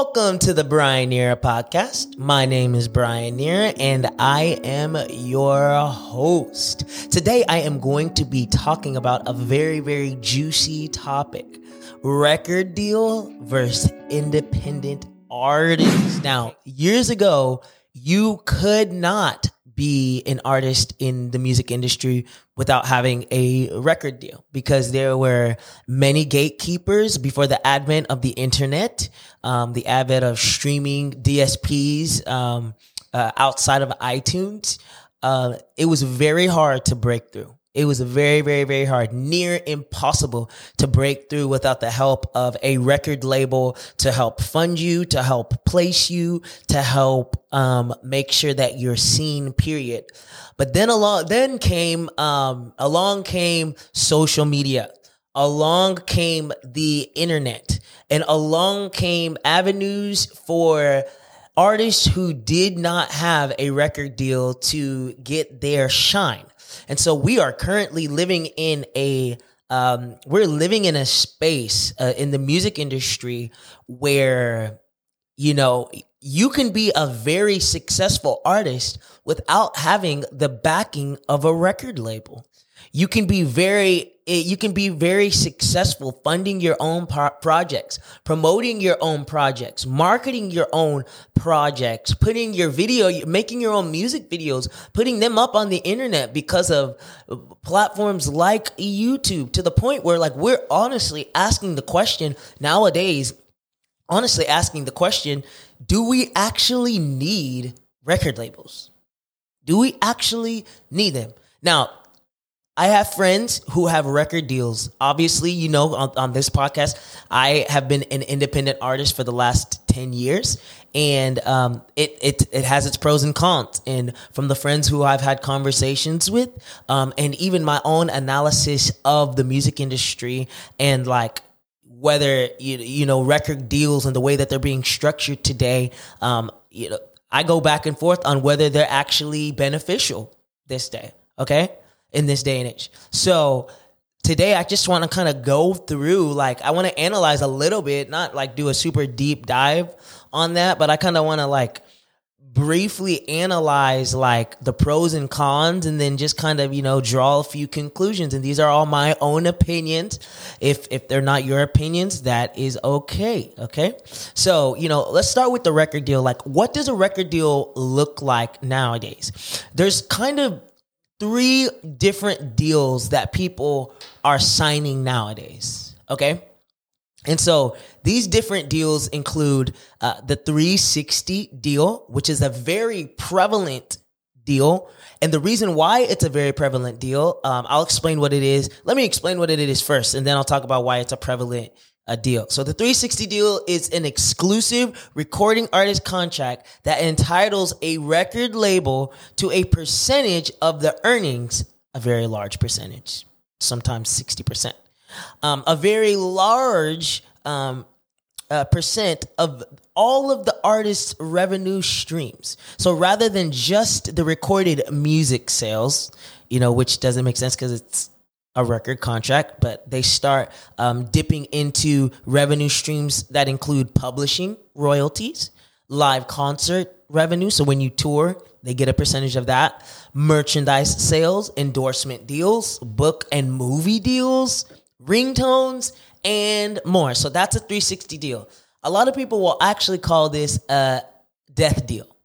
Welcome to the Brian Nhira podcast. My name is Brian Nhira and I am your host. Today I am going to be talking about a very, very juicy topic. Record deal versus independent artists. Now, years ago, you could not be an artist in the music industry without having a record deal because there were many gatekeepers before the advent of the internet, the advent of streaming DSPs outside of iTunes. It was very hard to break through. It was very, very, very hard, near impossible to break through without the help of a record label to help fund you, to help place you, to help make sure that you're seen, period. But then along came social media. Along came the internet, and along came avenues for artists who did not have a record deal to get their shine. And so we are currently living in a space in the music industry where, you know, you can be a very successful artist without having the backing of a record label. You can be very successful funding your own projects, promoting your own projects, marketing your own projects, putting your video, making your own music videos, putting them up on the internet because of platforms like YouTube, to the point where, like, we're honestly asking the question nowadays, do we actually need record labels? Do we actually need them? Now, I have friends who have record deals. Obviously, you know, on this podcast, I have been an independent artist for the last 10 years, and it has its pros and cons. And from the friends who I've had conversations with, and even my own analysis of the music industry and, like, whether, you know, record deals and the way that they're being structured today, you know, I go back and forth on whether they're actually beneficial this day, okay? In this day and age. So today I just want to kind of go through, like, I want to analyze a little bit, not like do a super deep dive on that, but I kind of want to, like, briefly analyze, like, the pros and cons, and then just kind of, you know, draw a few conclusions. And these are all my own opinions. If they're not your opinions, that is okay. Okay. So, you know, let's start with the record deal. Like, what does a record deal look like nowadays? There's kind of 3 different deals that people are signing nowadays, okay? And so these different deals include the 360 deal, which is a very prevalent deal. And the reason why it's a very prevalent deal, I'll explain what it is. Let me explain what it is first, and then I'll talk about why it's a prevalent deal. So the 360 deal is an exclusive recording artist contract that entitles a record label to a percentage of the earnings, a very large percentage, sometimes 60%, a very large percent of all of the artist's revenue streams. So rather than just the recorded music sales, you know, which doesn't make sense because it's a record contract, but they start dipping into revenue streams that include publishing royalties, live concert revenue. So when you tour, they get a percentage of that, merchandise sales, endorsement deals, book and movie deals, ringtones, and more. So that's a 360 deal. A lot of people will actually call this a death deal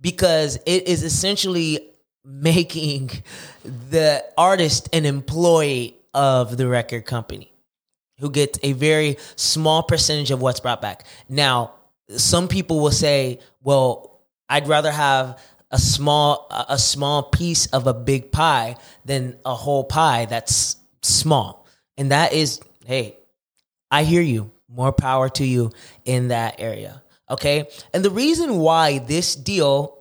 because it is essentially making the artist an employee of the record company who gets a very small percentage of what's brought back. Now, some people will say, well, I'd rather have a small piece of a big pie than a whole pie that's small. And that is, hey, I hear you. More power to you in that area. Okay. And the reason why this deal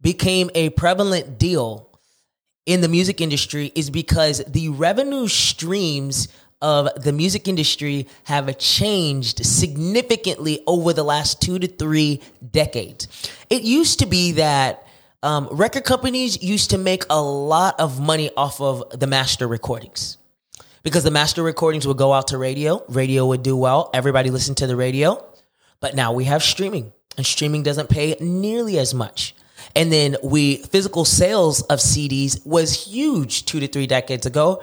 became a prevalent deal in the music industry is because the revenue streams of the music industry have changed significantly over the last 2 to 3 decades. It used to be that record companies used to make a lot of money off of the master recordings because the master recordings would go out to radio. Radio would do well. Everybody listened to the radio. But now we have streaming, and streaming doesn't pay nearly as much. And then physical sales of CDs was huge 2 to 3 decades ago.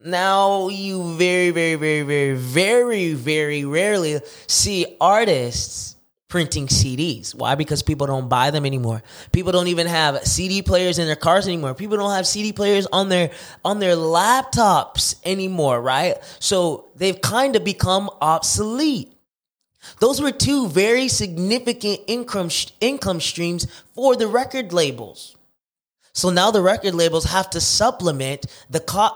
Now you very, very, very, very, very, very rarely see artists printing CDs. Why? Because people don't buy them anymore. People don't even have CD players in their cars anymore. People don't have CD players on their laptops anymore, right? So they've kind of become obsolete. Those were two very significant income streams for the record labels. So now the record labels have to supplement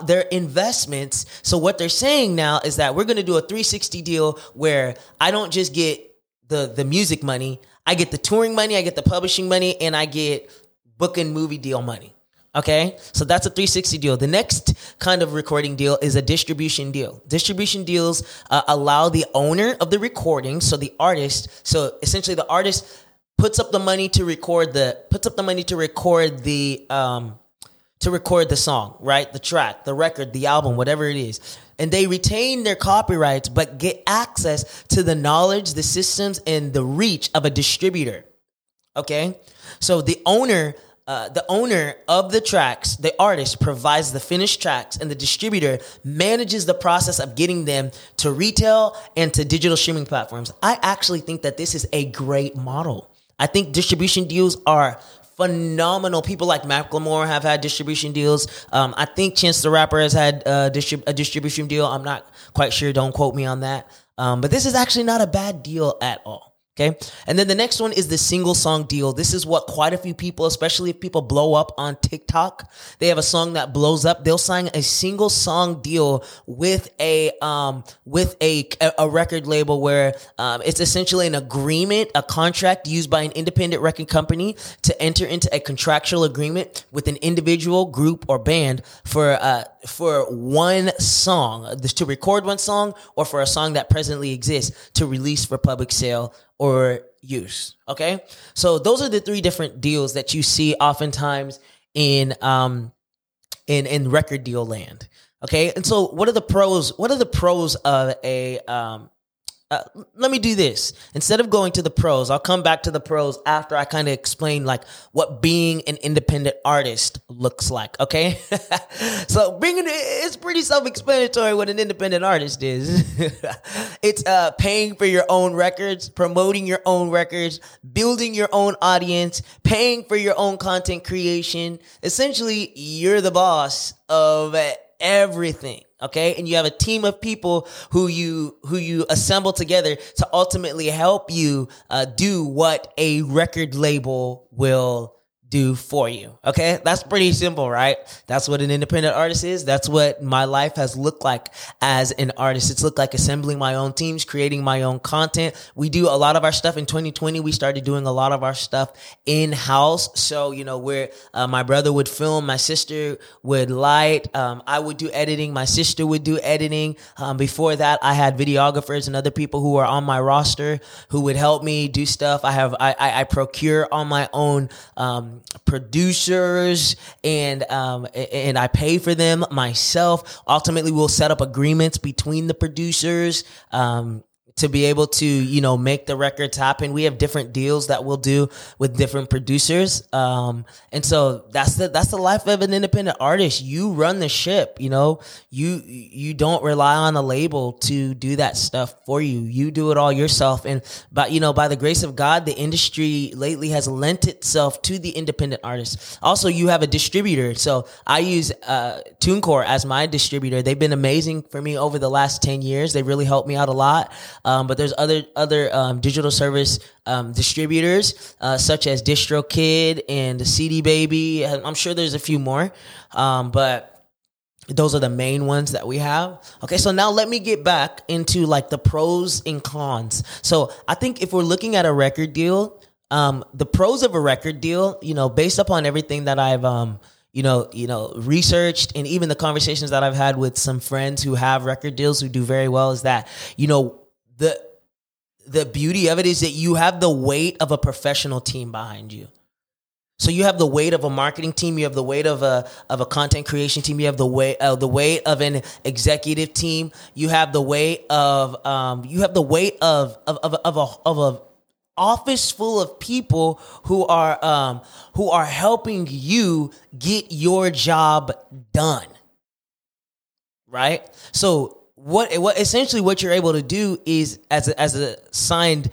their investments. So what they're saying now is that we're going to do a 360 deal where I don't just get the music money, I get the touring money, I get the publishing money, and I get book and movie deal money. Okay, so that's a 360 deal. The next kind of recording deal is a distribution deal. Distribution deals allow the owner of the recording, essentially the artist puts up the money to record the song, right? The track, the record, the album, whatever it is. And they retain their copyrights, but get access to the knowledge, the systems, and the reach of a distributor. Okay, so the owner of the tracks, the artist, provides the finished tracks, and the distributor manages the process of getting them to retail and to digital streaming platforms. I actually think that this is a great model. I think distribution deals are phenomenal. People like Macklemore have had distribution deals. I think Chance the Rapper has had a distribution deal. I'm not quite sure. Don't quote me on that. But this is actually not a bad deal at all. Okay. And then the next one is the single song deal. This is what quite a few people, especially if people blow up on TikTok, they have a song that blows up. They'll sign a single song deal with a record label where, it's essentially an agreement, a contract used by an independent record company to enter into a contractual agreement with an individual, group, or band for one song, to record one song, or for a song that presently exists to release for public sale or use. Okay, so those are the three different deals that you see oftentimes in record deal land. Okay, and so what are the pros? What are the pros of a? Let me do this instead of going to the pros. I'll come back to the pros after I kind of explain like what being an independent artist looks like. Okay, so it's pretty self-explanatory what an independent artist is. It's paying for your own records, promoting your own records, building your own audience, paying for your own content creation. Essentially, you're the boss of everything. Okay, and you have a team of people who you assemble together to ultimately help you do what a record label will do for you. Okay, that's pretty simple, right? That's what an independent artist is. That's what my life has looked like as an artist. It's looked like assembling my own teams, creating my own content. We do a lot of our stuff in 2020. We started doing a lot of our stuff in-house. So, you know, where my brother would film, my sister would light, I would do editing, my sister would do editing. Before that, I had videographers and other people who are on my roster who would help me do stuff. I procure on my own producers and I pay for them myself. Ultimately, we'll set up agreements between the producers to be able to, you know, make the records happen. We have different deals that we'll do with different producers. And so that's the life of an independent artist. You run the ship, you know, you don't rely on a label to do that stuff for you. You do it all yourself. And by the grace of God, the industry lately has lent itself to the independent artist. Also, you have a distributor. So I use TuneCore as my distributor. They've been amazing for me over the last 10 years. They really helped me out a lot. But there's other digital service distributors such as DistroKid and the CD Baby. I'm sure there's a few more, but those are the main ones that we have. Okay, so now let me get back into like the pros and cons. So I think if we're looking at a record deal, the pros of a record deal, you know, based upon everything that I've researched and even the conversations that I've had with some friends who have record deals who do very well is that, you know, the beauty of it is that you have the weight of a professional team behind you. So you have the weight of a marketing team, you have the weight of a content creation team, you have the weight of an executive team, you have the weight of an office full of people who are helping you get your job done. Right? So what essentially what you're able to do is as a signed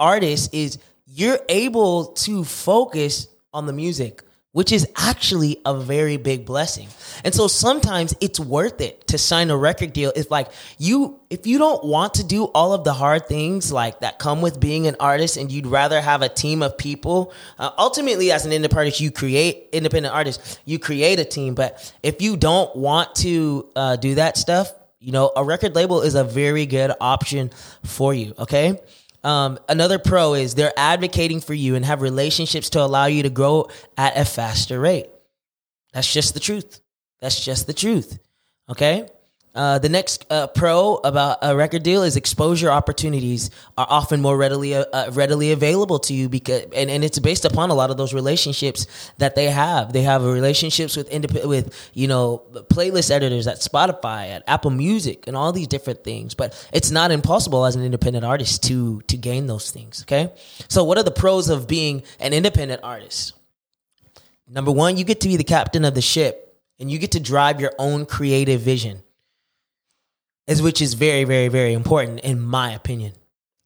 artist is you're able to focus on the music, which is actually a very big blessing. And so sometimes it's worth it to sign a record deal. It's like if you don't want to do all of the hard things like that come with being an artist, and you'd rather have a team of people. Ultimately, as an independent artist, you create a team. But if you don't want to do that stuff, you know, a record label is a very good option for you. Okay. Another pro is they're advocating for you and have relationships to allow you to grow at a faster rate. That's just the truth. Okay. The next pro about a record deal is exposure opportunities are often more readily available to you because it's based upon a lot of those relationships that they have. They have relationships with playlist editors at Spotify, at Apple Music, and all these different things. But it's not impossible as an independent artist to gain those things. Okay, so what are the pros of being an independent artist? Number one, you get to be the captain of the ship, and you get to drive your own creative vision. Which is very, very, very important in my opinion.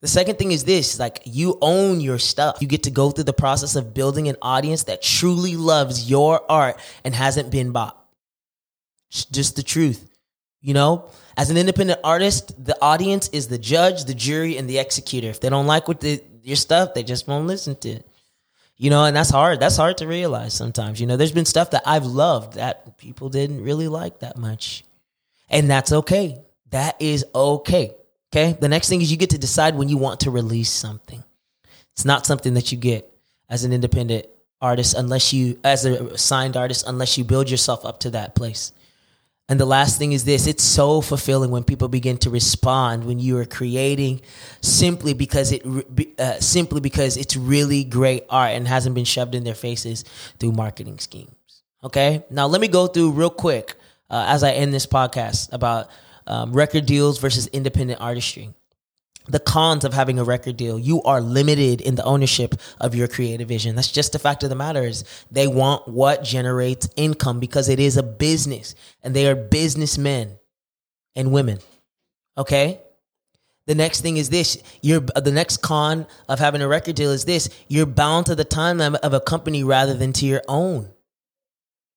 The second thing is this, like you own your stuff. You get to go through the process of building an audience that truly loves your art and hasn't been bought. It's just the truth. You know, as an independent artist, the audience is the judge, the jury, and the executor. If they don't like your stuff, they just won't listen to it. You know, and that's hard. That's hard to realize sometimes. You know, there's been stuff that I've loved that people didn't really like that much. And that's okay. That is okay, okay? The next thing is you get to decide when you want to release something. It's not something that you get as an independent artist unless you build yourself up to that place. And the last thing is this, it's so fulfilling when people begin to respond when you are creating simply because it's really great art and hasn't been shoved in their faces through marketing schemes, okay? Now, let me go through real quick as I end this podcast about record deals versus independent artistry. The cons of having a record deal: you are limited in the ownership of your creative vision. That's just the fact of the matter. Is they want what generates income because it is a business and they are businessmen and women. Okay. The next thing is this. The next con of having a record deal is this. You're bound to the timeline of a company rather than to your own.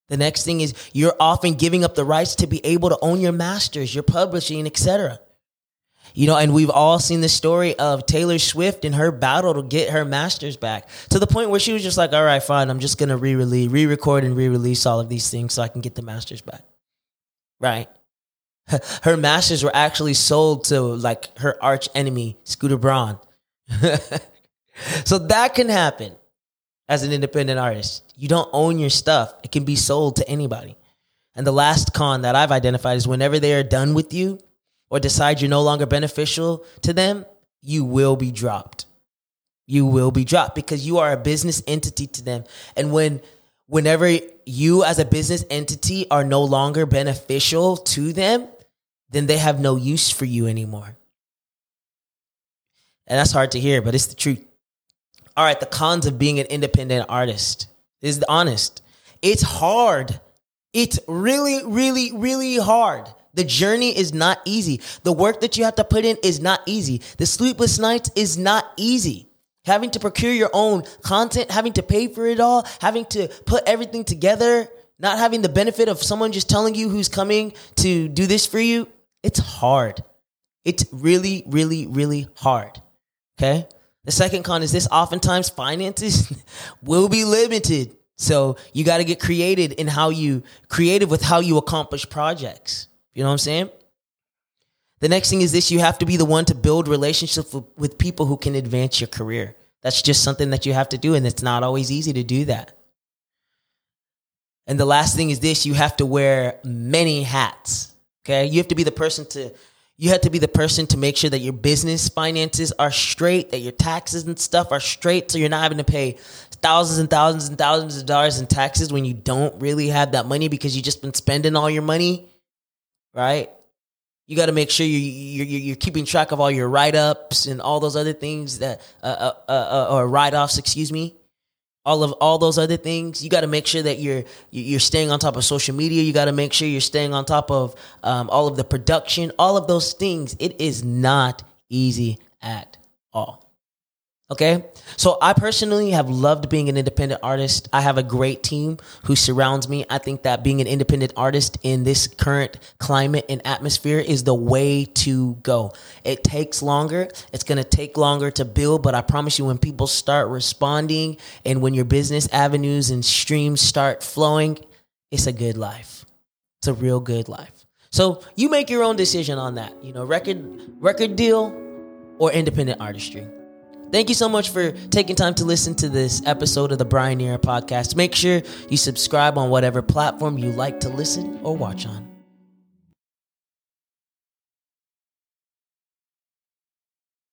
The next thing is you're often giving up the rights to be able to own your masters, your publishing, etc. You know, and we've all seen the story of Taylor Swift and her battle to get her masters back to the point where she was just like, all right, fine, I'm just going to re-record and re-release all of these things so I can get the masters back. Right. Her masters were actually sold to like her arch enemy, Scooter Braun. So that can happen. As an independent artist, you don't own your stuff. It can be sold to anybody. And the last con that I've identified is whenever they are done with you or decide you're no longer beneficial to them, you will be dropped. You will be dropped because you are a business entity to them. And whenever you as a business entity are no longer beneficial to them, then they have no use for you anymore. And that's hard to hear, but it's the truth. All right, the cons of being an independent artist is honest. It's hard. It's really, really, really hard. The journey is not easy. The work that you have to put in is not easy. The sleepless nights is not easy. Having to procure your own content, having to pay for it all, having to put everything together, not having the benefit of someone just telling you who's coming to do this for you, it's hard. It's really, really, really hard, okay? The second con is this: oftentimes finances will be limited. So you got to get creative with how you accomplish projects. You know what I'm saying? The next thing is this: you have to be the one to build relationships with people who can advance your career. That's just something that you have to do, and it's not always easy to do that. And the last thing is this: you have to wear many hats. Okay? You have to be the person to... You have to be the person to make sure that your business finances are straight, that your taxes and stuff are straight, so you're not having to pay thousands and thousands and thousands of dollars in taxes when you don't really have that money because you just been spending all your money, right? You got to make sure you're keeping track of all your write-ups and all those other things that or write-offs, excuse me. All those other things. You got to make sure that you're staying on top of social media. You got to make sure you're staying on top of all of the production, all of those things. It is not easy at all. Okay, so I personally have loved being an independent artist. I have a great team who surrounds me. I think that being an independent artist in this current climate and atmosphere is the way to go. It takes longer. It's going to take longer to build, but I promise you when people start responding and when your business avenues and streams start flowing, it's a good life. It's a real good life. So you make your own decision on that, you know, record deal or independent artistry. Thank you so much for taking time to listen to this episode of the Brian Nhira Podcast. Make sure you subscribe on whatever platform you like to listen or watch on.